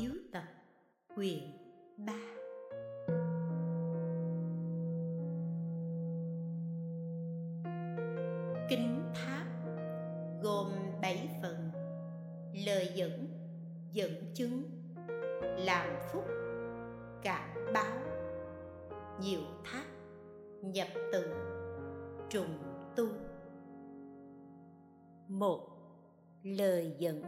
Yếu Tật, quyển 3. Kinh Tháp gồm 7 phần: lời dẫn, dẫn chứng, làm phúc, cảm báo, diệu tháp, nhập tự, trùng tu. 1. Lời dẫn.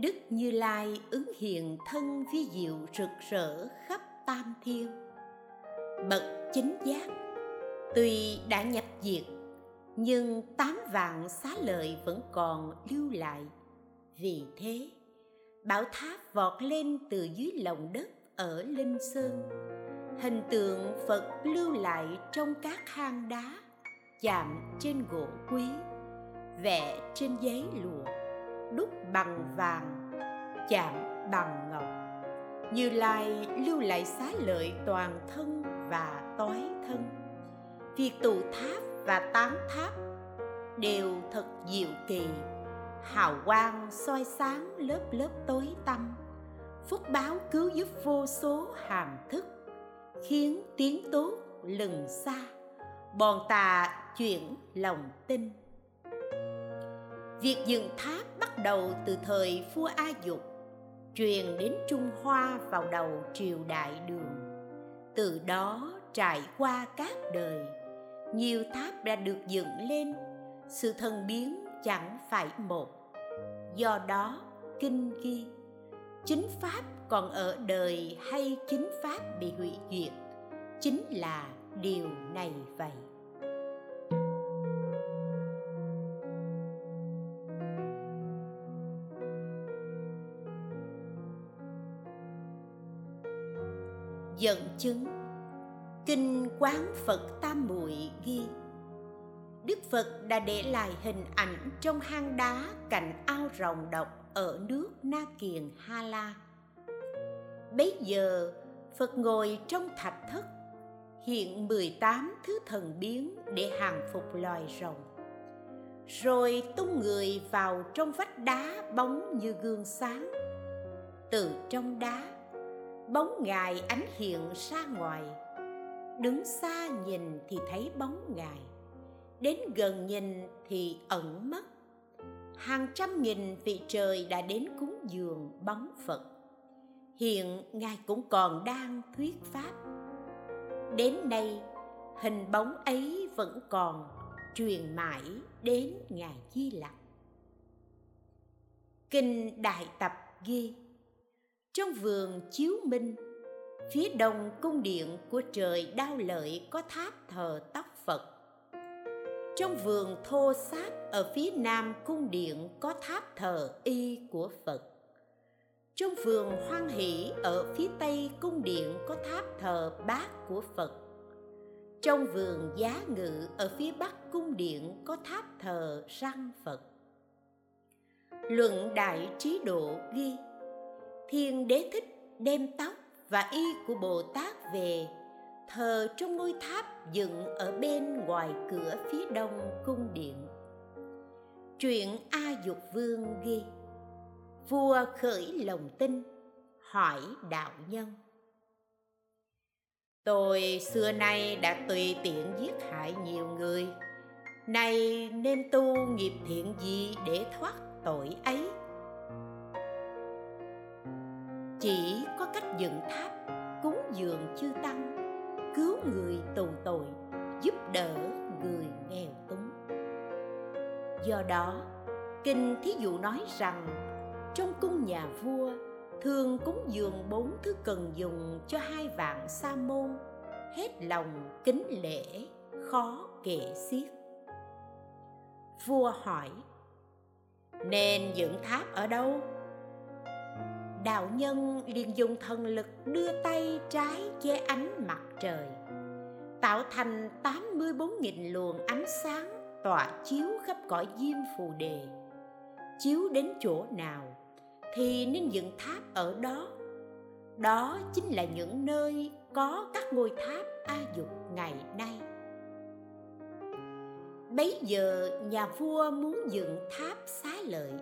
Đức Như Lai ứng hiện thân vi diệu rực rỡ khắp tam thiên. Bậc chánh giác tuy đã nhập diệt, nhưng 8 vạn xá lợi vẫn còn lưu lại. Vì thế, bảo tháp vọt lên từ dưới lòng đất ở Linh Sơn. Hình tượng Phật lưu lại trong các hang đá, chạm trên gỗ quý, vẽ trên giấy lụa, đúc bằng vàng, chạm bằng ngọc. Như Lai lưu lại xá lợi toàn thân và toái thân. Việc tù tháp và tán tháp đều thật diệu kỳ, hào quang soi sáng lớp lớp tối tăm, phúc báo cứu giúp vô số hàm thức, khiến tiếng tốt lừng xa, bọn tà chuyển lòng tin. Việc dựng tháp bắt đầu từ thời vua A Dục, truyền đến Trung Hoa vào đầu triều Đại Đường. Từ đó trải qua các đời, nhiều tháp đã được dựng lên, sự thần biến chẳng phải một. Do đó, kinh ghi chính pháp còn ở đời hay chính pháp bị hủy diệt, chính là điều này vậy. 2. Dẫn chứng. Kinh Quán Phật Tam Muội ghi: Đức Phật đã để lại hình ảnh trong hang đá cạnh ao Rồng Độc ở nước Na Kiền Ha La. Bấy giờ Phật ngồi trong thạch thất, hiện 18 thứ thần biến để hàng phục loài rồng, rồi tung người vào trong vách đá bóng như gương sáng. Từ trong đá, bóng Ngài ánh hiện ra ngoài. Đứng xa nhìn thì thấy bóng Ngài, đến gần nhìn thì ẩn mất. Hàng trăm nghìn vị trời đã đến cúng dường bóng Phật. Hiện Ngài cũng còn đang thuyết pháp. Đến nay, hình bóng ấy vẫn còn, truyền mãi đến Ngài Di Lặc. Kinh Đại Tập ghi: Trong vườn Chiếu Minh, phía đông cung điện của trời Đao Lợi có tháp thờ tóc Phật. Trong vườn Thô Sát ở phía nam cung điện có tháp thờ y của Phật. Trong vườn Hoan Hỷ ở phía tây cung điện có tháp thờ Bát của Phật. Trong vườn Giá Ngự ở phía bắc cung điện có tháp thờ Răng Phật. Luận Đại Trí Độ ghi: Thiên Đế Thích đem tóc và y của Bồ Tát về thờ trong ngôi tháp dựng ở bên ngoài cửa phía đông cung điện. Truyện A Dục Vương ghi: Vua khởi lòng tin, hỏi đạo nhân: Tôi xưa nay đã tùy tiện giết hại nhiều người, nay nên tu nghiệp thiện gì để thoát tội ấy? Chỉ có cách dựng tháp, cúng dường chư tăng, cứu người tù tội, giúp đỡ người nghèo túng. Do đó, kinh thí dụ nói rằng trong cung nhà vua thường cúng dường 4 thứ cần dùng cho 2 vạn sa môn, hết lòng kính lễ, khó kể xiết. Vua hỏi: Nên dựng tháp ở đâu? Đạo nhân liền dùng thần lực đưa tay trái che ánh mặt trời, tạo thành 84.000 luồng ánh sáng tỏa chiếu khắp cõi Diêm Phù Đề. Chiếu đến chỗ nào thì nên dựng tháp ở đó. Đó chính là những nơi có các ngôi tháp A Dục ngày nay. Bấy giờ nhà vua muốn dựng tháp xá lợi,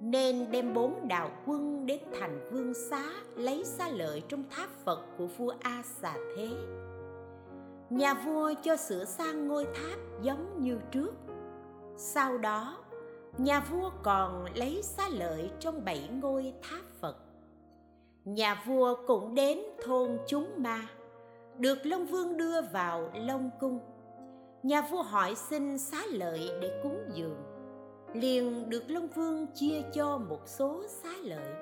nên đem 4 đạo quân đến thành Vương Xá lấy xá lợi trong tháp Phật của vua A Xà Thế. Nhà vua cho sửa sang ngôi tháp giống như trước. Sau đó, nhà vua còn lấy xá lợi trong 7 ngôi tháp Phật. Nhà vua cũng đến thôn Chúng Ma, được Long Vương đưa vào Long Cung. Nhà vua hỏi xin xá lợi để cúng dường, liền được Long Vương chia cho một số xá lợi.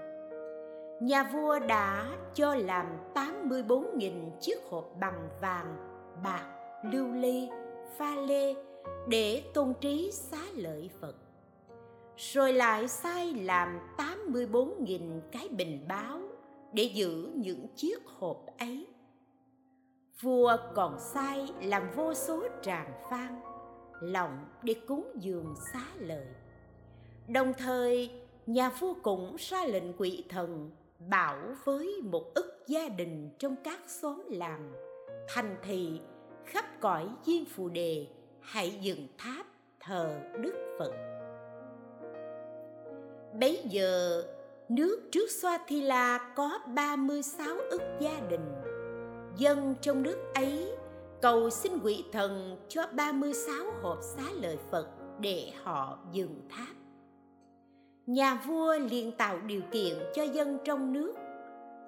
Nhà vua đã cho làm 84.000 chiếc hộp bằng vàng, bạc, lưu ly, pha lê để tôn trí xá lợi Phật. Rồi lại sai làm 84.000 cái bình báo để giữ những chiếc hộp ấy. Vua còn sai làm vô số tràng phan, lọng để cúng dường xá lợi. Đồng thời, nhà vua cũng ra lệnh quỷ thần bảo với một ức gia đình trong các xóm làng, thành thị khắp cõi Diên Phù Đề hãy dựng tháp thờ Đức Phật. Bấy giờ, nước trước Xoa-thi-la có 36 ức gia đình. Dân trong nước ấy cầu xin quỷ thần cho 36 hộp xá lợi Phật để họ dựng tháp. Nhà vua liền tạo điều kiện cho dân trong nước,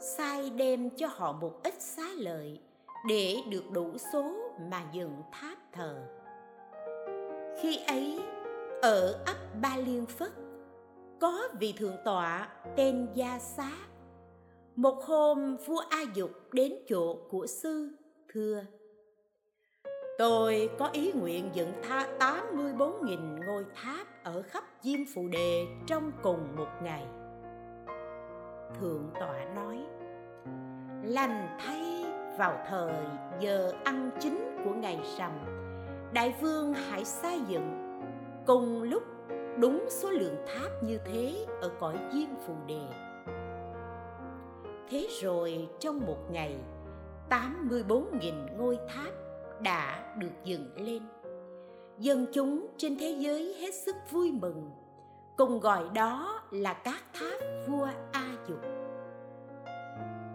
sai đem cho họ một ít xá lợi để được đủ số mà dựng tháp thờ. Khi ấy, ở ấp Ba Liên Phất có vị thượng tọa tên Gia Xá. Một hôm, vua A Dục đến chỗ của sư thưa: Tôi có ý nguyện dựng 84.000 ngôi tháp ở khắp Diêm Phù Đề trong cùng một ngày. Thượng tọa nói: Lành thay, vào thời giờ ăn chính của ngày rằm, đại vương hãy xây dựng cùng lúc đúng số lượng tháp như thế ở cõi Diêm Phù Đề. Thế rồi trong một ngày, 84.000 ngôi tháp đã được dựng lên. Dân chúng trên thế giới hết sức vui mừng, cùng gọi đó là các tháp vua A Dục.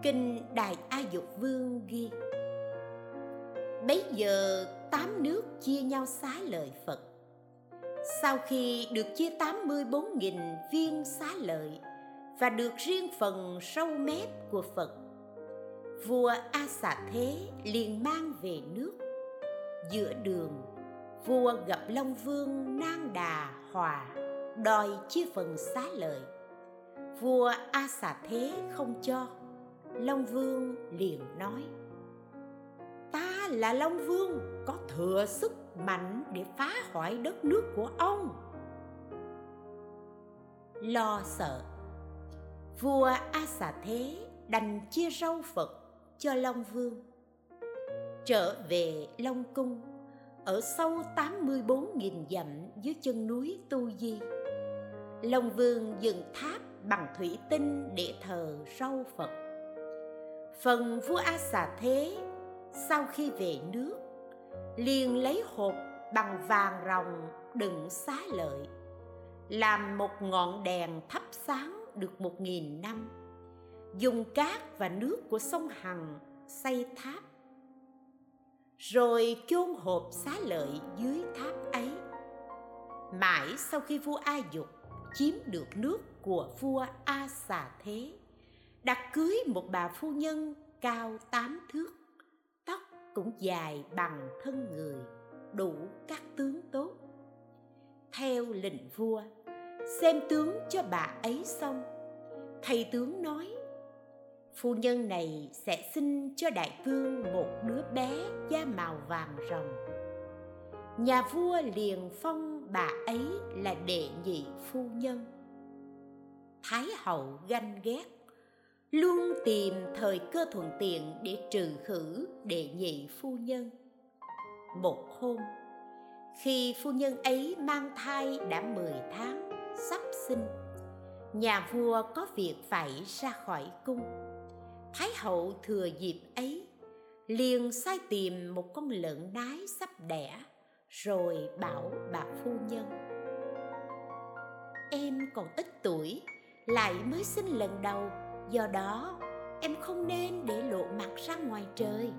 Kinh Đại A Dục Vương ghi: Bấy giờ 8 nước chia nhau xá lợi Phật. Sau khi được chia 84.000 viên xá lợi và được riêng phần râu mép của Phật, vua A Xà Thế liền mang về nước. Giữa đường, vua gặp Long Vương Nang Đà Hòa đòi chia phần xá lợi. Vua A Xà Thế không cho. Long Vương liền nói: Ta là Long Vương, có thừa sức mạnh để phá hoại đất nước của ông. Lo sợ, vua A Xà Thế đành chia râu Phật cho Long Vương. Trở về Long Cung, ở sâu 84.000 dặm dưới chân núi Tu Di, Long Vương dựng tháp bằng thủy tinh để thờ râu Phật. Phần vua A Xà Thế sau khi về nước liền lấy hộp bằng vàng ròng đựng xá lợi, làm một ngọn đèn thắp sáng được 1.000 năm, dùng cát và nước của sông Hằng xây tháp, rồi chôn hộp xá lợi dưới tháp ấy. Mãi sau khi vua A Dục chiếm được nước của vua A Xà Thế, đã cưới một bà phu nhân cao 8 thước, tóc cũng dài bằng thân người, đủ các tướng tốt. Theo lệnh vua, xem tướng cho bà ấy xong, thầy tướng nói: Phu nhân này sẽ sinh cho đại vương một đứa bé da màu vàng ròng. Nhà vua liền phong bà ấy là đệ nhị phu nhân. Thái hậu ganh ghét, luôn tìm thời cơ thuận tiện để trừ khử đệ nhị phu nhân. Một hôm, khi phu nhân ấy mang thai đã 10 tháng, sắp sinh, nhà vua có việc phải ra khỏi cung. Thái hậu thừa dịp ấy liền sai tìm một con lợn nái sắp đẻ, rồi bảo bà phu nhân: em còn ít tuổi, lại mới sinh lần đầu, do đó em không nên để lộ mặt ra ngoài trời.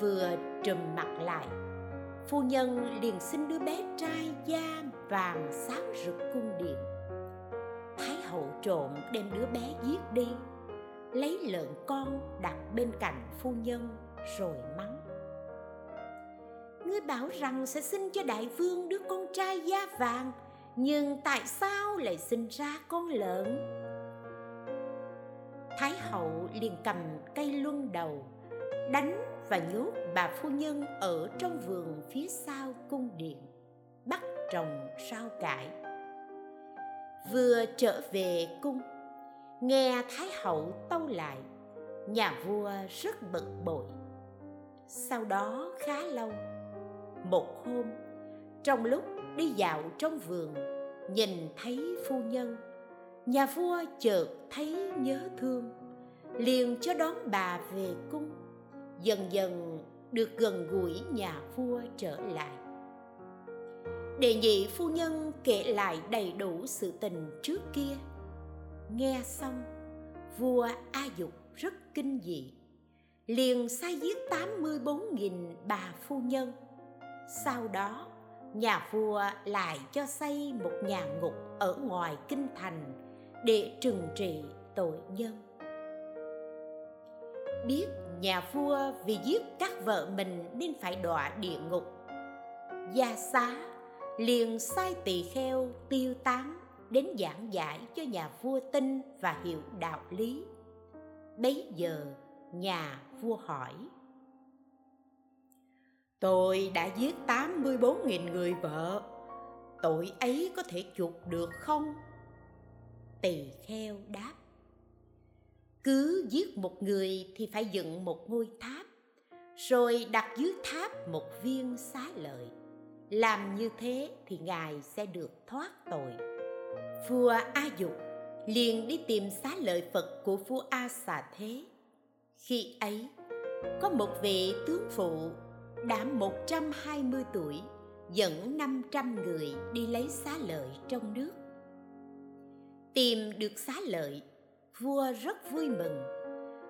Vừa trùm mặt lại, phu nhân liền xin đứa bé trai da vàng sáng rực cung điện. Thái hậu trộm đem đứa bé giết đi, lấy lợn con đặt bên cạnh phu nhân rồi mắng: Ngươi bảo rằng sẽ sinh cho đại vương đứa con trai da vàng, nhưng tại sao lại sinh ra con lợn? Thái hậu liền cầm cây luân đầu, đánh và nhốt bà phu nhân ở trong vườn phía sau cung điện, bắt trồng rau cải. Vừa trở về cung, nghe Thái hậu tâu lại, nhà vua rất bực bội. Sau đó khá lâu, một hôm, trong lúc đi dạo trong vườn, nhìn thấy phu nhân, nhà vua chợt thấy nhớ thương, liền cho đón bà về cung, dần dần được gần gũi nhà vua trở lại. Đề nhị phu nhân kể lại đầy đủ sự tình trước kia. Nghe xong, vua A Dục rất kinh dị, liền sai giết 84.000 bà phu nhân. Sau đó, nhà vua lại cho xây một nhà ngục ở ngoài kinh thành để trừng trị tội nhân. Biết nhà vua vì giết các vợ mình nên phải đọa địa ngục, Gia Xá liền sai tỳ kheo Tiêu Tán đến giảng giải cho nhà vua tin và hiểu đạo lý. Bấy giờ nhà vua hỏi: Tôi đã giết 84.000 người vợ, tội ấy có thể chuộc được không? Tỳ kheo đáp: Cứ giết một người thì phải dựng một ngôi tháp, rồi đặt dưới tháp một viên xá lợi. Làm như thế thì ngài sẽ được thoát tội. Vua A Dục liền đi tìm xá lợi Phật của vua A Xà Thế. Khi ấy, có một vị tướng phụ đã 120 tuổi, dẫn 500 người đi lấy xá lợi trong nước. Tìm được xá lợi, vua rất vui mừng,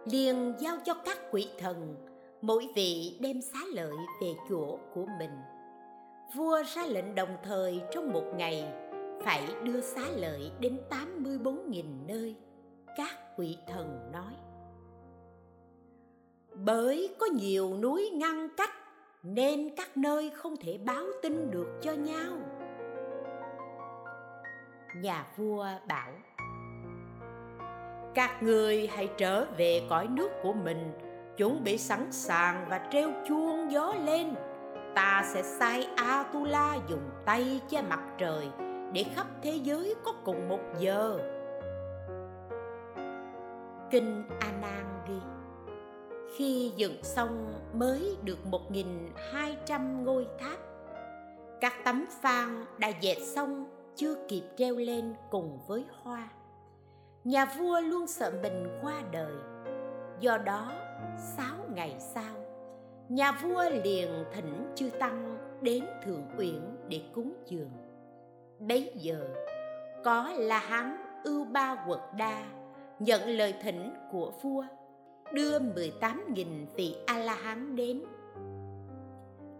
liền giao cho các quỷ thần, mỗi vị đem xá lợi về chỗ của mình. Vua ra lệnh đồng thời trong một ngày phải đưa xá lợi đến 84.000 nơi. Các quỷ thần nói: Bởi có nhiều núi ngăn cách nên các nơi không thể báo tin được cho nhau. Nhà vua bảo: Các ngươi hãy trở về cõi nước của mình, chuẩn bị sẵn sàng và treo chuông gió lên. Ta sẽ sai Atula dùng tay che mặt trời để khắp thế giới có cùng một giờ. Kinh A Nan ghi: Khi dựng xong mới được 1.200 ngôi tháp, các tấm phang đã dệt xong chưa kịp treo lên cùng với hoa. Nhà vua luôn sợ mình qua đời, do đó 6 ngày sau, nhà vua liền thỉnh chư tăng đến thượng uyển để cúng dường. Bấy giờ có La Hán Ưu Ba Quật Đa nhận lời thỉnh của vua, đưa 18.000 vị A La Hán đến.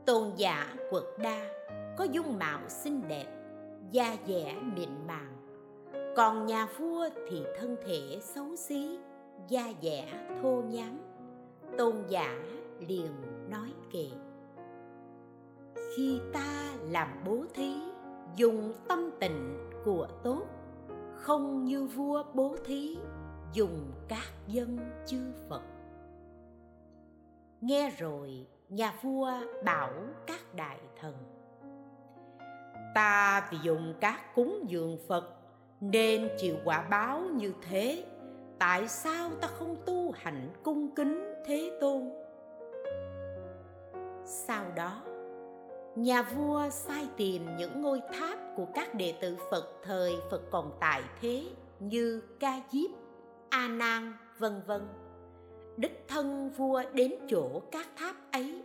Tôn giả Quật Đa có dung mạo xinh đẹp, da dẻ mịn màng, còn nhà vua thì thân thể xấu xí, da dẻ thô nhám. Tôn giả liền nói kệ: Khi ta làm bố thí, dùng tâm tình của tốt, không như vua bố thí, dùng các dân chư Phật. Nghe rồi, nhà vua bảo các đại thần: Ta vì dùng các cúng dường Phật nên chịu quả báo như thế, tại sao ta không tu hành cung kính Thế Tôn? Sau đó, nhà vua sai tìm những ngôi tháp của các đệ tử Phật thời Phật còn tại thế như Ca Diếp, A Nan, vân vân. Đích thân vua đến chỗ các tháp ấy,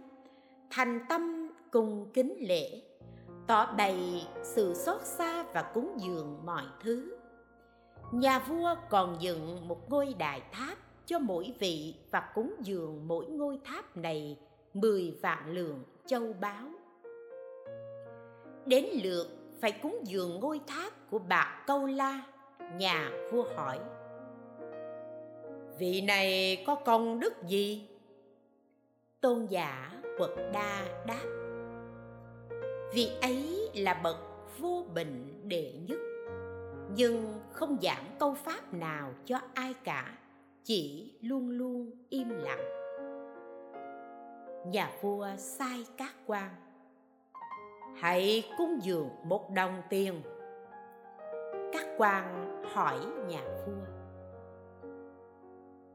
thành tâm cùng kính lễ, tỏ bày sự xót xa và cúng dường mọi thứ. Nhà vua còn dựng một ngôi đại tháp cho mỗi vị và cúng dường mỗi ngôi tháp này 10 vạn lượng châu báu. Đến lượt phải cúng dường ngôi tháp của bà Câu La. Nhà vua hỏi: vị này có công đức gì? Tôn giả Quật Đa đáp: vị ấy là bậc vô bệnh đệ nhất, nhưng không giảng câu pháp nào cho ai cả, chỉ luôn luôn im lặng. Nhà vua sai các quan: hãy cúng dường 1 đồng tiền. Các quan hỏi nhà vua: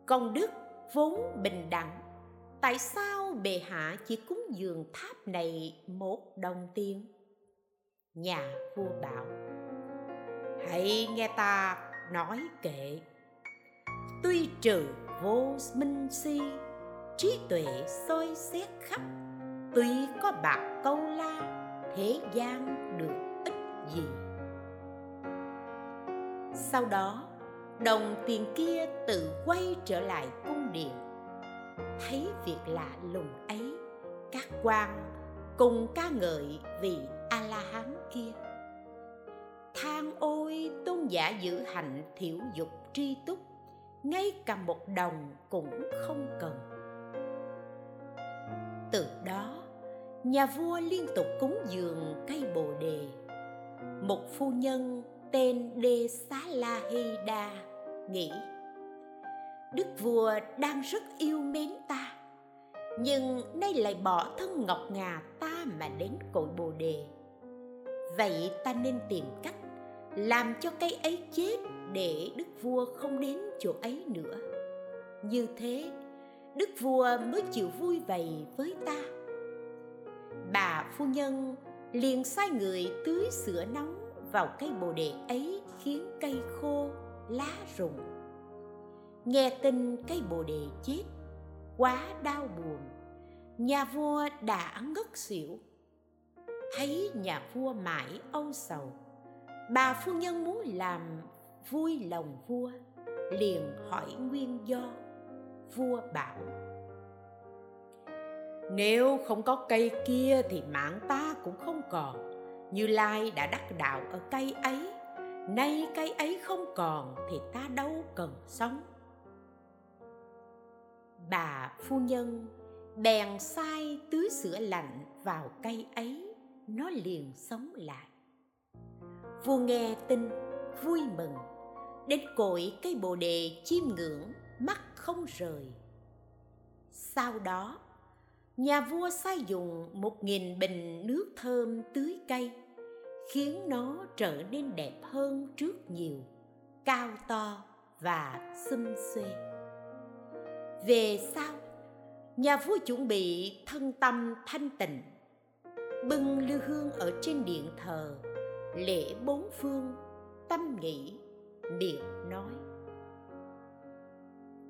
công đức vốn bình đẳng, tại sao bệ hạ chỉ cúng dường tháp này 1 đồng tiền? Nhà vua bảo: hãy nghe ta nói kệ. Tuy trừ vô minh si, trí tuệ soi xét khắp, tuy có bạc câu la, thế gian được ích gì? Sau đó đồng tiền kia tự quay trở lại cung điện. Thấy việc lạ lùng ấy, các quan cùng ca ngợi vị A-la-hán kia. Than ôi, tôn giả giữ hạnh thiểu dục tri túc, ngay cả 1 đồng cũng không cần. Từ đó, nhà vua liên tục cúng dường cây bồ đề. Một phu nhân tên Đê-xá-la-hê-đa nghĩ: đức vua đang rất yêu mến ta, nhưng nay lại bỏ thân ngọc ngà ta mà đến cội bồ đề. Vậy ta nên tìm cách làm cho cây ấy chết để đức vua không đến chỗ ấy nữa. Như thế, đức vua mới chịu vui vầy với ta. Bà phu nhân liền sai người tưới sữa nóng vào cây bồ đề ấy, khiến cây khô, lá rụng. Nghe tin cây bồ đề chết, quá đau buồn, nhà vua đã ngất xỉu. Thấy nhà vua mãi âu sầu, bà phu nhân muốn làm vui lòng vua, liền hỏi nguyên do. Vua bảo: nếu không có cây kia thì mạng ta cũng không còn. Như Lai đã đắc đạo ở cây ấy, nay cây ấy không còn thì ta đâu cần sống. Bà phu nhân bèn sai tưới sữa lạnh vào cây ấy, nó liền sống lại. Vua nghe tin vui mừng, đến cội cây bồ đề chiêm ngưỡng, mắt không rời. Sau đó, nhà vua sai dùng 1.000 bình nước thơm tưới cây, khiến nó trở nên đẹp hơn trước nhiều, cao to và xum xuê. Về sau, nhà vua chuẩn bị thân tâm thanh tịnh, bưng lư hương ở trên điện thờ, lễ 4 phương, tâm nghĩ, miệng nói: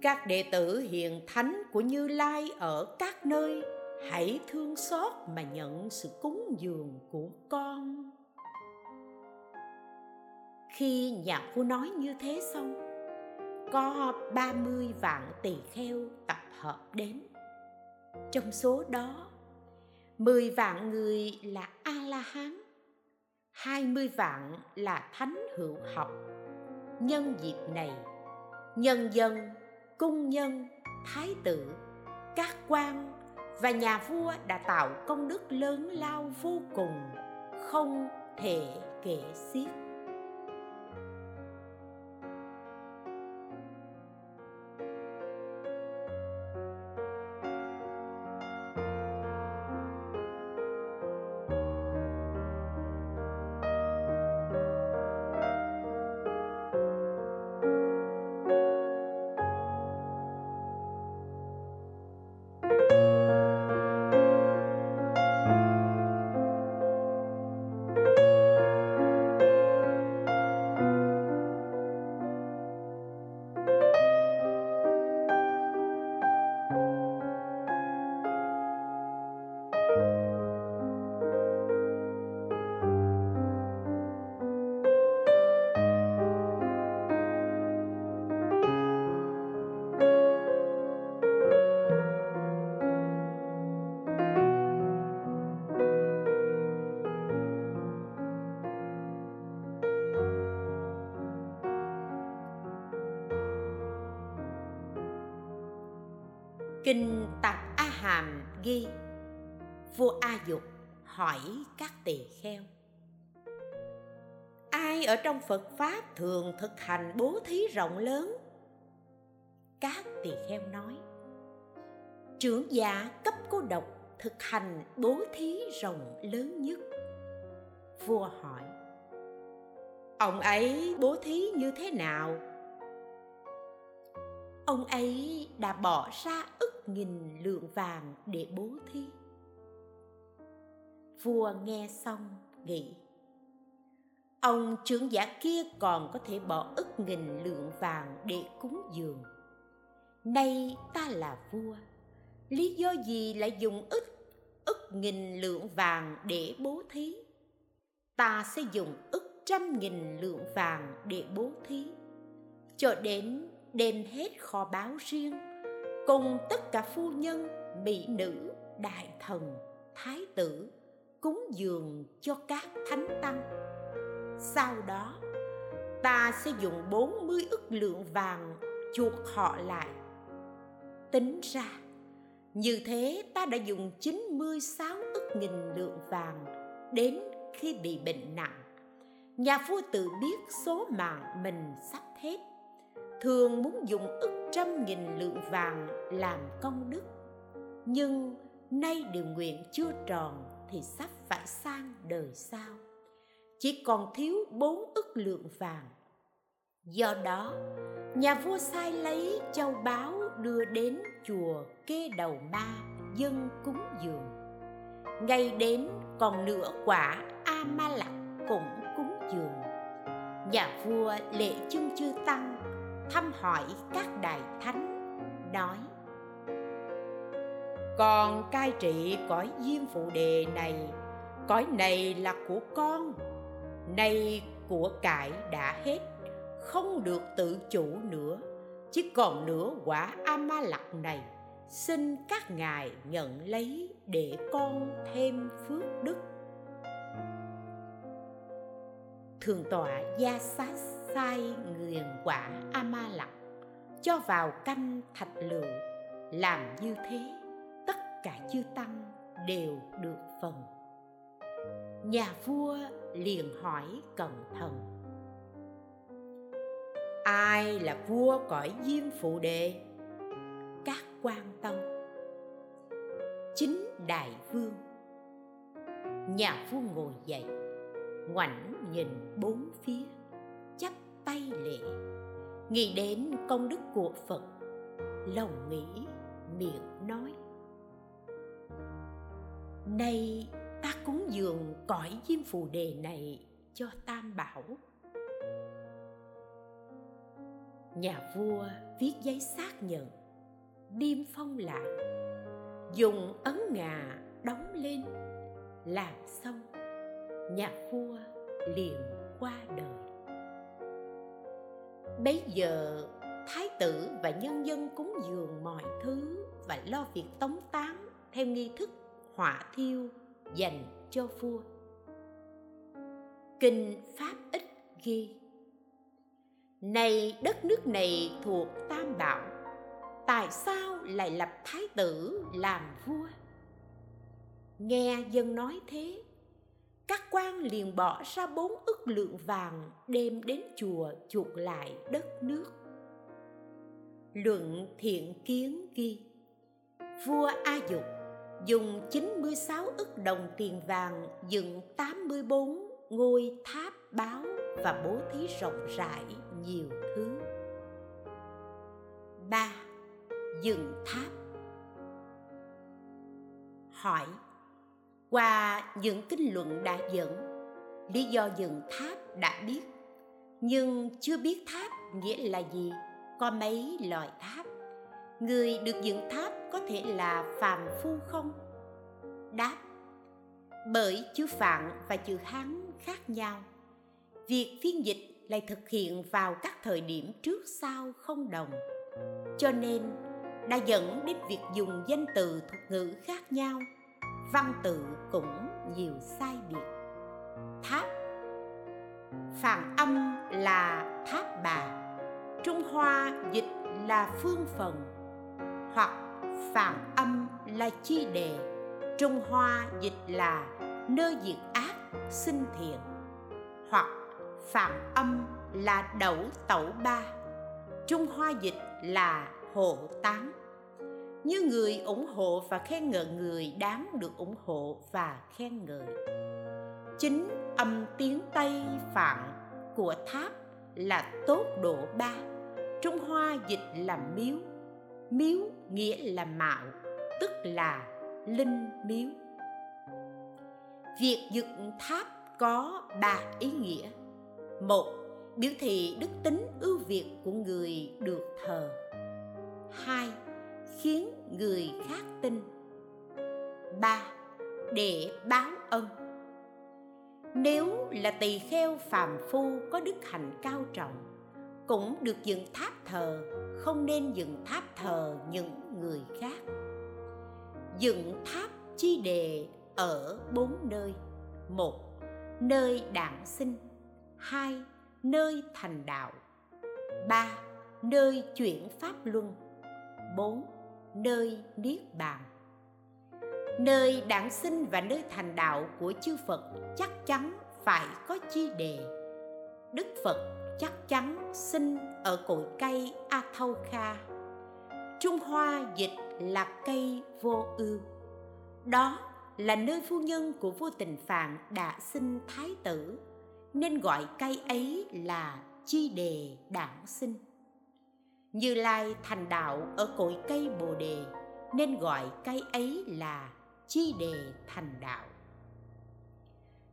các đệ tử hiền thánh của Như Lai ở các nơi, hãy thương xót mà nhận sự cúng dường của con. Khi nhà vua nói như thế xong, có 30 vạn tỳ kheo tập hợp đến. Trong số đó, 10 vạn người là A-la-hán, 20 vạn là thánh hữu học. Nhân dịp này, nhân dân, cung nhân, thái tử, các quan và nhà vua đã tạo công đức lớn lao vô cùng, không thể kể xiết. Kinh Tạp A Hàm ghi: Vua A Dục hỏi các tỳ kheo: ai ở trong Phật Pháp thường thực hành bố thí rộng lớn? Các tỳ kheo nói: trưởng giả cấp cô độc thực hành bố thí rộng lớn nhất. Vua hỏi: ông ấy bố thí như thế nào? Ông ấy đã bỏ ra ức 1.000 lượng vàng để bố thí. Vua nghe xong nghĩ: ông trưởng giả kia còn có thể bỏ ức 1.000 lượng vàng để cúng dường. Nay ta là vua, lý do gì lại dùng ức 1.000 lượng vàng để bố thí? Ta sẽ dùng ức 100.000 lượng vàng để bố thí, cho đến đem hết kho báu riêng, cùng tất cả phu nhân, mỹ nữ, đại thần, thái tử, cúng dường cho các thánh tăng. Sau đó, ta sẽ dùng 40 ức lượng vàng chuộc họ lại. Tính ra, như thế ta đã dùng 96 ức 1.000 lượng vàng đến khi bị bệnh nặng. Nhà vua tự biết số mạng mình sắp hết, thường muốn dùng ức 100.000 lượng vàng làm công đức, nhưng nay điều nguyện chưa tròn thì sắp phải sang đời sau, chỉ còn thiếu 4 ức lượng vàng. Do đó, nhà vua sai lấy châu báu đưa đến chùa Kê Đầu Ma dân cúng dường. Ngay đến còn nửa quả A Ma Lặc cũng cúng dường. Nhà vua lễ Chương Chư Tăng thăm hỏi các đại thánh, nói: con cai trị cõi Diêm Phụ Đề này, cõi này là của con. Nay của cải đã hết, không được tự chủ nữa, chỉ còn nửa quả A Ma Lặc này, xin các ngài nhận lấy để con thêm phước đức. Thượng tọa Gia Sát sai nghiền quả A Ma Lặc cho vào canh thạch lựu. Làm như thế, tất cả chư tăng đều được phần. Nhà vua liền hỏi cẩn thận: ai là vua cõi Diêm Phụ Đề? Các quan tâm: chính đại vương. Nhà vua ngồi dậy, ngoảnh nhìn bốn phía, chắp tay lễ, nghĩ đến công đức của Phật, lòng nghĩ miệng nói: nay ta cúng dường cõi Diêm Phù Đề này cho Tam Bảo. Nhà vua viết giấy xác nhận, niêm phong lại, dùng ấn ngà đóng lên. Làm xong, nhà vua liền qua đời. Bấy giờ thái tử và nhân dân cúng dường mọi thứ và lo việc tống táng theo nghi thức hỏa thiêu dành cho vua. Kinh Pháp Ích ghi: này đất nước này thuộc Tam Bảo, tại sao lại lập thái tử làm vua? Nghe dân nói thế, các quan liền bỏ ra 4 ức lượng vàng đem đến chùa chuộc lại đất nước. Luận Thiện Kiến ghi: vua A Dục dùng 96 ức đồng tiền vàng dựng 84 ngôi tháp báo và bố thí rộng rãi nhiều thứ. 3. Dựng tháp. Hỏi: qua những kinh luận đã dẫn, lý do dựng tháp đã biết, nhưng chưa biết tháp nghĩa là gì, có mấy loại tháp, người được dựng tháp có thể là phàm phu không? Đáp: bởi chữ Phạn và chữ Hán khác nhau, việc phiên dịch lại thực hiện vào các thời điểm trước sau không đồng, cho nên đã dẫn đến việc dùng danh từ thuật ngữ khác nhau, văn tự cũng nhiều sai biệt. Tháp Phạn âm là tháp bà, Trung Hoa dịch là phương phần, hoặc phản âm là chi đề, Trung Hoa dịch là nơi diệt ác sinh thiện, hoặc phản âm là đẩu tẩu ba, Trung Hoa dịch là hộ tán. Như người ủng hộ và khen ngợi người đáng được ủng hộ và khen ngợi. Chính âm tiếng Tây phạn của tháp là tốt độ ba, Trung Hoa dịch là miếu. Miếu nghĩa là mạo, tức là linh miếu. Việc dựng tháp có ba ý nghĩa. Một, biểu thị đức tính ưu việt của người được thờ. Hai, khiến người khác tin. Ba, để báo ân. Nếu là tỳ kheo phàm phu có đức hạnh cao trọng, cũng được dựng tháp thờ, không nên dựng tháp thờ những người khác. Dựng tháp chi đề ở 4 nơi. 1. Nơi đản sinh. 2. Nơi thành đạo. 3. Nơi chuyển pháp luân. 4. Nơi niết bàn. Nơi đản sinh và nơi thành đạo của chư Phật chắc chắn phải có chi đề. Đức Phật chắc chắn sinh ở cội cây Athoka, Trung Hoa dịch là cây vô ưu. Đó là nơi phu nhân của vua Tình Phạn đã sinh thái tử, nên gọi cây ấy là Chi Đề Đản Sinh. Như Lai thành đạo ở cội cây Bồ Đề, nên gọi cây ấy là Chi Đề Thành Đạo.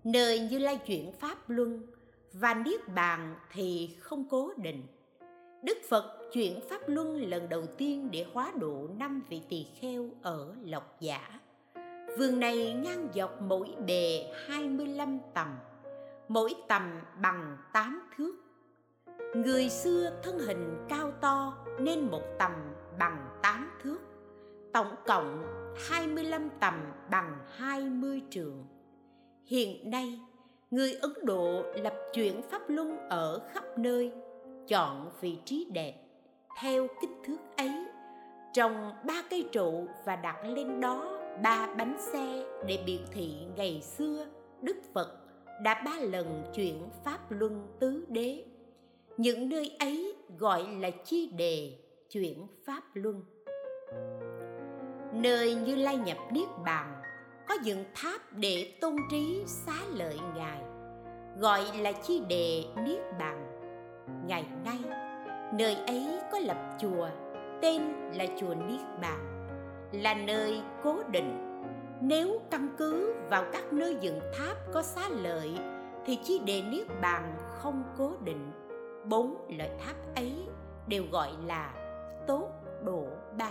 Nơi Như Lai chuyển pháp luân và niết bàn thì không cố định. Đức Phật chuyển pháp luân lần đầu tiên để hóa độ 5 vị tỳ kheo ở Lộc Giả. Vườn này ngang dọc mỗi bề 25 tầm, mỗi tầm bằng 8 thước. Người xưa thân hình cao to nên một tầm bằng 8 thước, tổng cộng 25 tầm bằng 20 trượng. Hiện nay, người Ấn Độ lập chuyển pháp luân ở khắp nơi, chọn vị trí đẹp theo kích thước ấy, trồng 3 cây trụ và đặt lên đó 3 bánh xe để biểu thị ngày xưa Đức Phật đã 3 lần chuyển pháp luân tứ đế. Những nơi ấy gọi là chi đề chuyển pháp luân. Nơi Như Lai nhập niết bàn có dựng tháp để tôn trí xá lợi Ngài, gọi là chi đề niết bàn. Ngày nay, nơi ấy có lập chùa, tên là chùa Niết Bàn, là nơi cố định. Nếu căn cứ vào các nơi dựng tháp có xá lợi thì chi đề niết bàn không cố định. 4 loại tháp ấy đều gọi là tốt độ ba.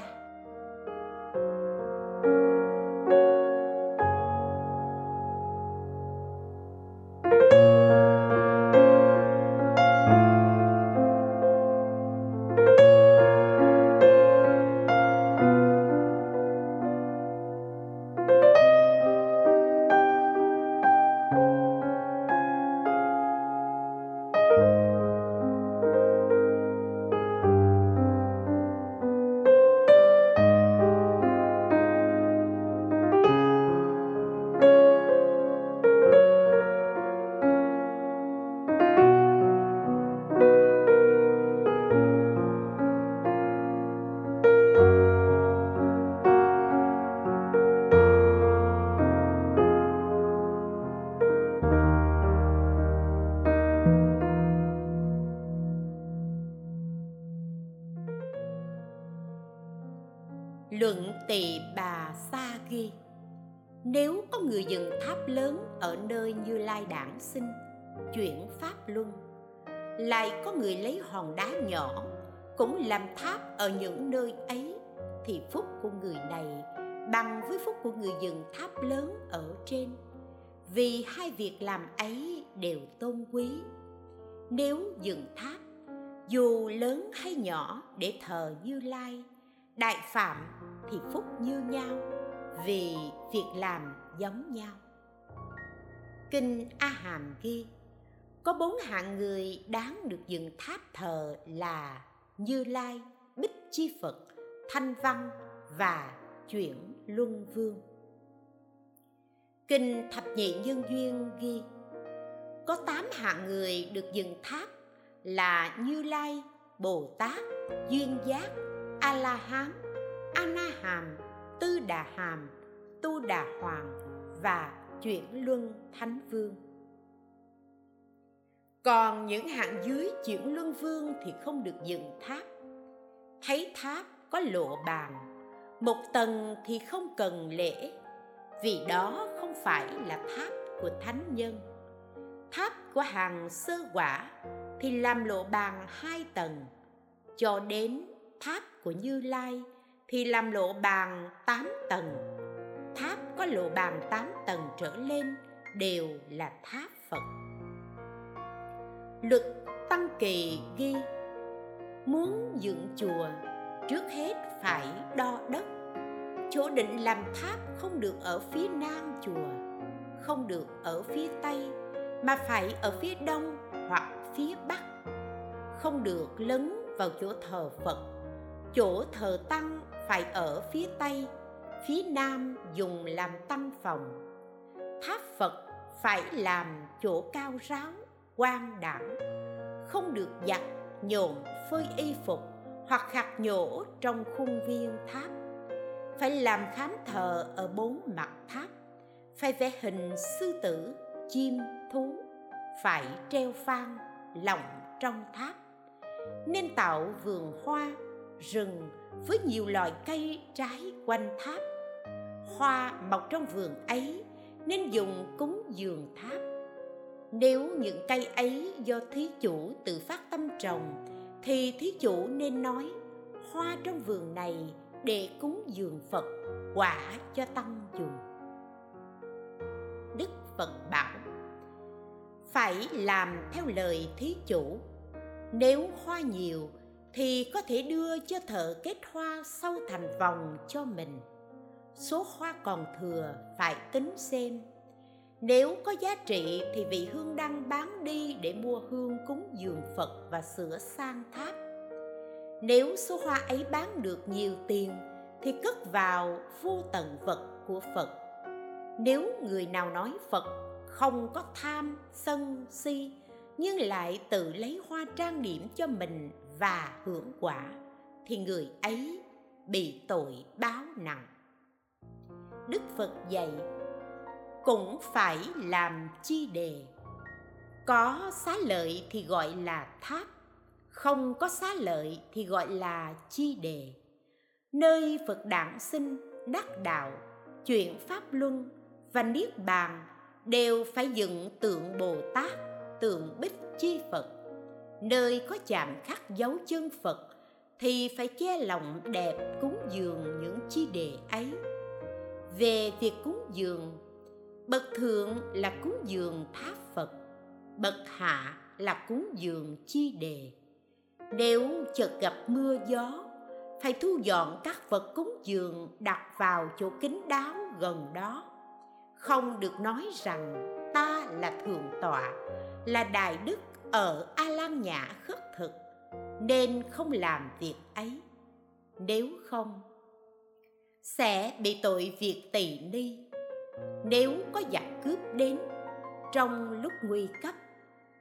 Luận Tỳ Bà Sa Ghi. Nếu có người dựng tháp lớn ở nơi Như Lai đản sinh, chuyển pháp luân, lại có người lấy hòn đá nhỏ cũng làm tháp ở những nơi ấy, thì phúc của người này bằng với phúc của người dựng tháp lớn ở trên, vì hai việc làm ấy đều tôn quý. Nếu dựng tháp dù lớn hay nhỏ để thờ Như Lai Đại Phạm thì phúc như nhau, vì việc làm giống nhau. Kinh A Hàm ghi, có 4 hạng người đáng được dựng tháp thờ là Như Lai, Bích Chi Phật, Thanh Văn và chuyển luân vương. Kinh Thập Nhị Nhân Duyên ghi có 8 hạng người được dừng thác là Như Lai, Bồ Tát, Duyên Giác, A La Hán, A Na Hàm, Tư Đà Hàm, Tu Đà Hoàng và Chuyển Luân Thánh Vương. Còn những hạng dưới Chuyển Luân Vương thì không được dựng tháp. Thấy tháp có lộ bàn, một tầng thì không cần lễ, vì đó không phải là tháp của thánh nhân. Tháp của hàng sơ quả thì làm lộ bàn 2 tầng, cho đến tháp của Như Lai thì làm lộ bàn 8 tầng. Tháp có lộ bàn 8 tầng trở lên đều là tháp Phật. Luật Tăng Kỳ ghi: muốn dựng chùa, trước hết phải đo đất. Chỗ định làm tháp không được ở phía nam chùa, không được ở phía tây, mà phải ở phía đông hoặc phía bắc. Không được lấn vào chỗ thờ Phật. Chỗ thờ tăng phải ở phía tây, phía nam dùng làm tăng phòng. Tháp Phật phải làm chỗ cao ráo, quang đãng, không được giặt, nhộm, phơi y phục hoặc khạc nhổ trong khuôn viên tháp. Phải làm khám thờ ở 4 mặt tháp. Phải vẽ hình sư tử, chim, thú. Phải treo phang, lọng trong tháp. Nên tạo vườn hoa, rừng với nhiều loài cây trái quanh tháp. Hoa mọc trong vườn ấy nên dùng cúng dường tháp. Nếu những cây ấy do thí chủ tự phát tâm trồng thì thí chủ nên nói: hoa trong vườn này để cúng dường Phật, quả cho tăng dùng. Đức Phật bảo: phải làm theo lời thí chủ. Nếu hoa nhiều thì có thể đưa cho thợ kết hoa sâu thành vòng cho mình. Số hoa còn thừa phải tính xem. Nếu có giá trị thì vị hương đăng bán đi để mua hương cúng dường Phật và sửa sang tháp. Nếu số hoa ấy bán được nhiều tiền thì cất vào vô tận vật của Phật. Nếu người nào nói Phật không có tham, sân, si nhưng lại tự lấy hoa trang điểm cho mình và hưởng quả thì người ấy bị tội báo nặng. Đức Phật dạy cũng phải làm chi đề. Có xá lợi thì gọi là tháp, không có xá lợi thì gọi là chi đề. Nơi Phật đản sinh, đắc đạo, chuyện pháp luân và niết bàn đều phải dựng tượng Bồ Tát, tượng Bích Chi Phật. Nơi có chạm khắc dấu chân Phật thì phải che lòng đẹp cúng dường những chi đề ấy. Về việc cúng dường, bậc thượng là cúng dường tháp Phật, bậc hạ là cúng dường chi đề. Nếu chợt gặp mưa gió, phải thu dọn các vật cúng dường đặt vào chỗ kín đáo gần đó. Không được nói rằng ta là thượng tọa, là đại đức ở A Lan Nhã khất thực, nên không làm việc ấy. Nếu không, sẽ bị tội việc tỳ ni. Nếu có giặc cướp đến trong lúc nguy cấp,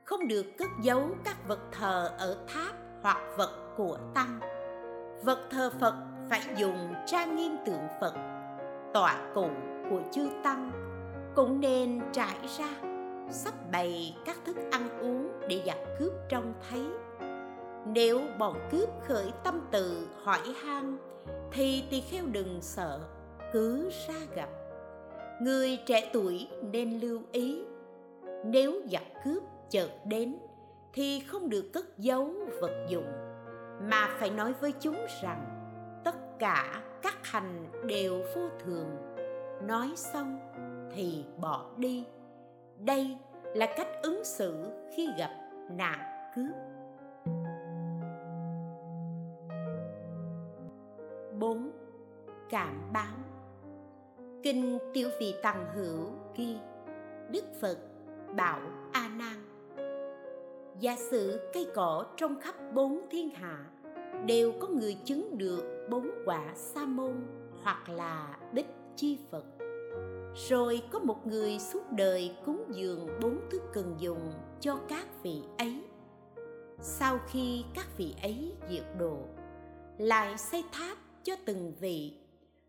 không được cất giấu các vật thờ ở tháp hoặc vật của tăng. Vật thờ Phật phải dùng trang nghiêm tượng Phật, tọa cụ của chư tăng cũng nên trải ra, sắp bày các thức ăn uống để giặc cướp trông thấy. Nếu bọn cướp khởi tâm từ hỏi han thì tỳ kheo đừng sợ, cứ ra gặp. Người trẻ tuổi nên lưu ý, nếu giặc cướp chợt đến thì không được cất giấu vật dụng, mà phải nói với chúng rằng tất cả các hành đều vô thường. Nói xong thì bỏ đi. Đây là cách ứng xử khi gặp nạn cướp. 4. Cảm báo. Kinh Tiểu Vị Tằng Hữu ghi: Đức Phật bảo A Nan: giả sử cây cỏ trong khắp 4 thiên hạ đều có người chứng được 4 quả sa môn hoặc là bích chi Phật. Rồi có một người suốt đời cúng dường 4 thứ cần dùng cho các vị ấy. Sau khi các vị ấy diệt độ, lại xây tháp cho từng vị,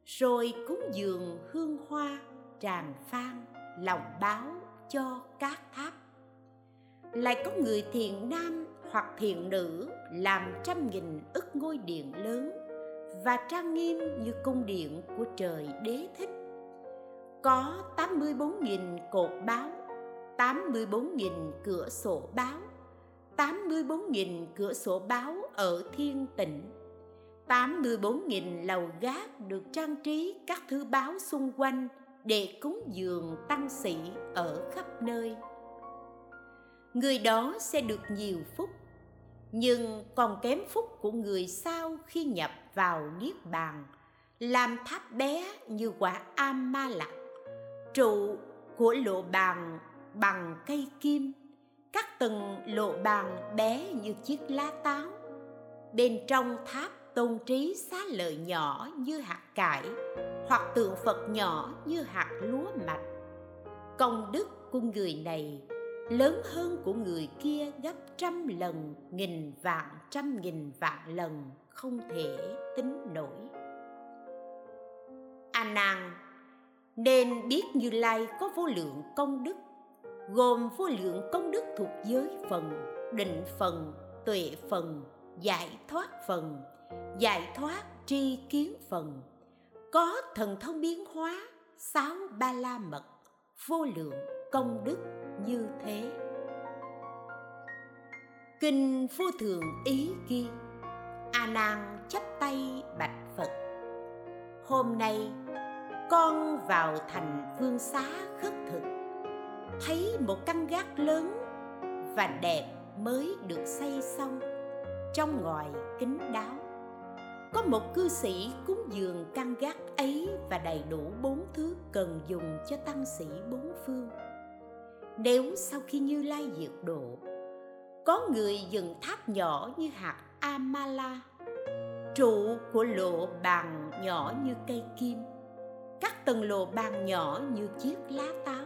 rồi cúng dường hương hoa, tràng phan, lòng báo cho các tháp. Lại có người thiện nam hoặc thiện nữ làm 100.000 ức ngôi điện lớn và trang nghiêm như cung điện của trời Đế Thích. Có 84.000 cột báo, 84.000 cửa sổ báo, 84.000 cửa sổ báo ở thiên tịnh, 84.000 lầu gác được trang trí các thứ báo xung quanh để cúng dường tăng sĩ ở khắp nơi. Người đó sẽ được nhiều phúc, nhưng còn kém phúc của người sau khi nhập vào Niết Bàn, làm tháp bé như quả am ma lạc, trụ của lộ bàn bằng cây kim, các tầng lộ bàn bé như chiếc lá táo. Bên trong tháp tôn trí xá lợi nhỏ như hạt cải, hoặc tượng Phật nhỏ như hạt lúa mạch. Công đức của người này lớn hơn của người kia gấp 100 lần, 1000 vạn, 100.000 vạn lần, không thể tính nổi. A Nan, nên biết Như Lai có vô lượng công đức, gồm vô lượng công đức thuộc giới phần, định phần, tuệ phần, giải thoát phần, giải thoát tri kiến phần, có thần thông biến hóa, 6 ba la mật, vô lượng công đức như thế. Kinh Vô Thượng Ý ghi: A Nan chắp tay bạch Phật, hôm nay con vào thành Vương Xá khất thực, thấy một căn gác lớn và đẹp mới được xây xong, trong ngoài kín đáo. Có một cư sĩ cúng dường căn gác ấy và đầy đủ 4 thứ cần dùng cho tăng sĩ bốn phương. Nếu sau khi Như Lai diệt độ, có người dựng tháp nhỏ như hạt amala, trụ của lộ bàn nhỏ như cây kim, các tầng lộ bàn nhỏ như chiếc lá táo,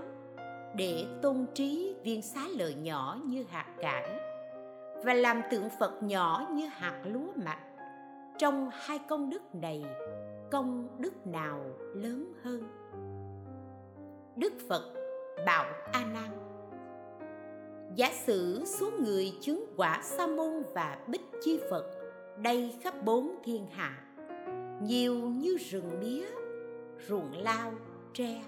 để tôn trí viên xá lợi nhỏ như hạt cải, và làm tượng Phật nhỏ như hạt lúa mạch, trong 2 công đức này, công đức nào lớn hơn? Đức Phật bảo A Nan: giả sử số người chứng quả sa môn và bích chi Phật đầy khắp 4 thiên hạ, nhiều như rừng mía, ruộng lao, tre,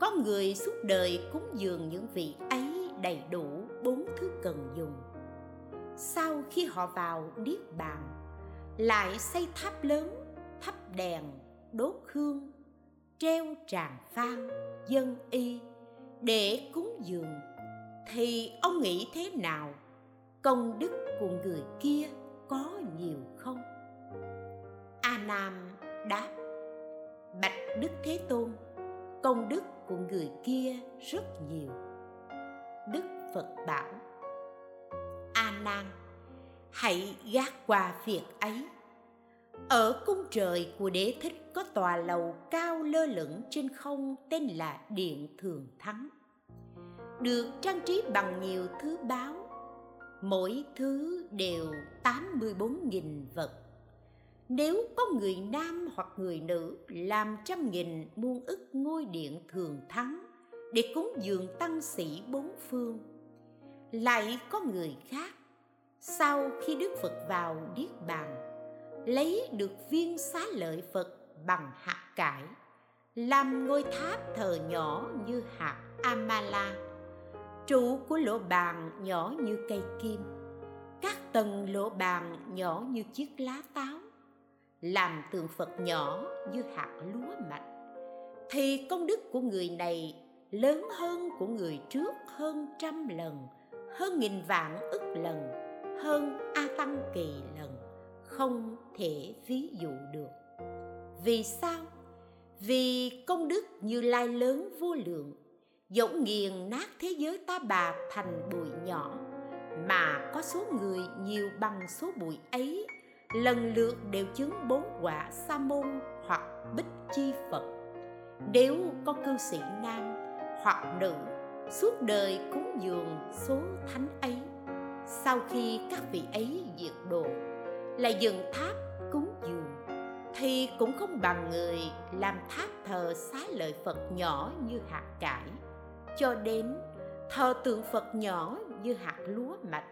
có người suốt đời cúng dường những vị ấy đầy đủ 4 thứ cần dùng. Sau khi họ vào Niết Bàn, lại xây tháp lớn, thắp đèn, đốt hương, treo tràng phan, dâng y để cúng dường, thì ông nghĩ thế nào? Công đức của người kia có nhiều không? A Nan đáp: bạch Đức Thế Tôn, công đức của người kia rất nhiều. Đức Phật bảo: A Nan, hãy gác qua việc ấy. Ở cung trời của Đế Thích có tòa lầu cao lơ lửng trên không tên là Điện Thường Thắng, được trang trí bằng nhiều thứ báo, mỗi thứ đều 84.000 vật. Nếu có người nam hoặc người nữ làm 100.000 muôn ức ngôi điện Thường Thắng để cúng dường tăng sĩ bốn phương. Lại có người khác, sau khi Đức Phật vào Niết Bàn, lấy được viên xá lợi Phật bằng hạt cải, làm ngôi tháp thờ nhỏ như hạt amala, trụ của lỗ bàn nhỏ như cây kim, các tầng lỗ bàn nhỏ như chiếc lá táo, làm tượng Phật nhỏ như hạt lúa mạch, thì công đức của người này lớn hơn của người trước hơn 100 lần, hơn 1000 vạn ức lần, hơn A Tăng Kỳ lần, không thể ví dụ được. Vì sao? Vì công đức Như Lai lớn vô lượng, dẫu nghiền nát thế giới Ta Bà thành bụi nhỏ, mà có số người nhiều bằng số bụi ấy lần lượt đều chứng 4 quả sa môn hoặc bích chi Phật. Nếu có cư sĩ nam hoặc nữ suốt đời cúng dường số thánh ấy, sau khi các vị ấy diệt độ là dựng tháp cúng dường, thì cũng không bằng người làm tháp thờ xá lợi Phật nhỏ như hạt cải, cho đến thờ tượng Phật nhỏ như hạt lúa mạch.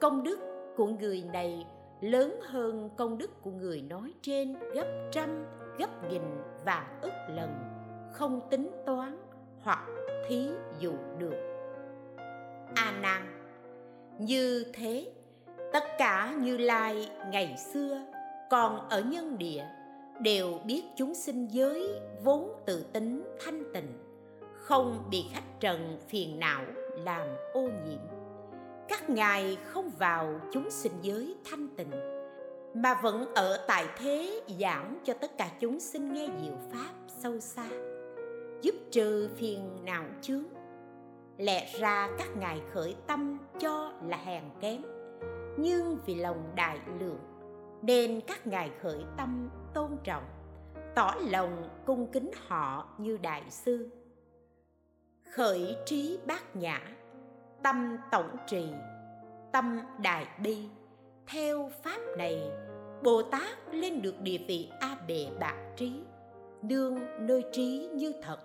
Công đức của người này lớn hơn công đức của người nói trên gấp trăm, gấp nghìn, vạn ức lần, không tính toán hoặc thí dụ được. A Nan, như thế tất cả Như Lai ngày xưa còn ở nhân địa đều biết chúng sinh giới vốn tự tính thanh tịnh, không bị khách trần phiền não làm ô nhiễm. Các ngài không vào chúng sinh giới thanh tịnh mà vẫn ở tại thế giảng cho tất cả chúng sinh nghe diệu pháp sâu xa, giúp trừ phiền não chướng. Lẽ ra các ngài khởi tâm cho là hèn kém, nhưng vì lòng đại lượng nên các ngài khởi tâm tôn trọng, tỏ lòng cung kính họ như đại sư. Khởi trí bát nhã, tâm tổng trì, tâm đại bi, theo pháp này Bồ Tát lên được địa vị A Bệ Bạc Trí, đương nơi trí như thật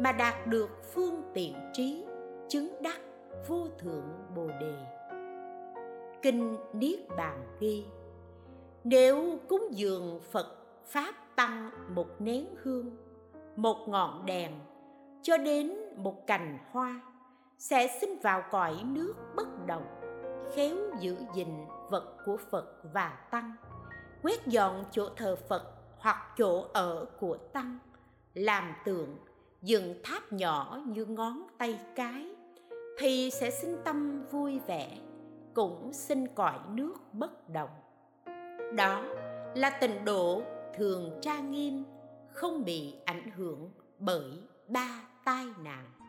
mà đạt được phương tiện trí, chứng đắc vô thượng Bồ Đề. Kinh Niết Bàn ghi: nếu cúng dường Phật Pháp Tăng một nén hương, một ngọn đèn, cho đến một cành hoa, sẽ sinh vào cõi nước bất động, khéo giữ gìn vật của Phật và Tăng, quét dọn chỗ thờ Phật hoặc chỗ ở của Tăng, làm tượng, dựng tháp nhỏ như ngón tay cái, thì sẽ sinh tâm vui vẻ, cũng sinh cõi nước bất động. Đó là tịnh độ thường tra nghiêm, không bị ảnh hưởng bởi ba tai nạn.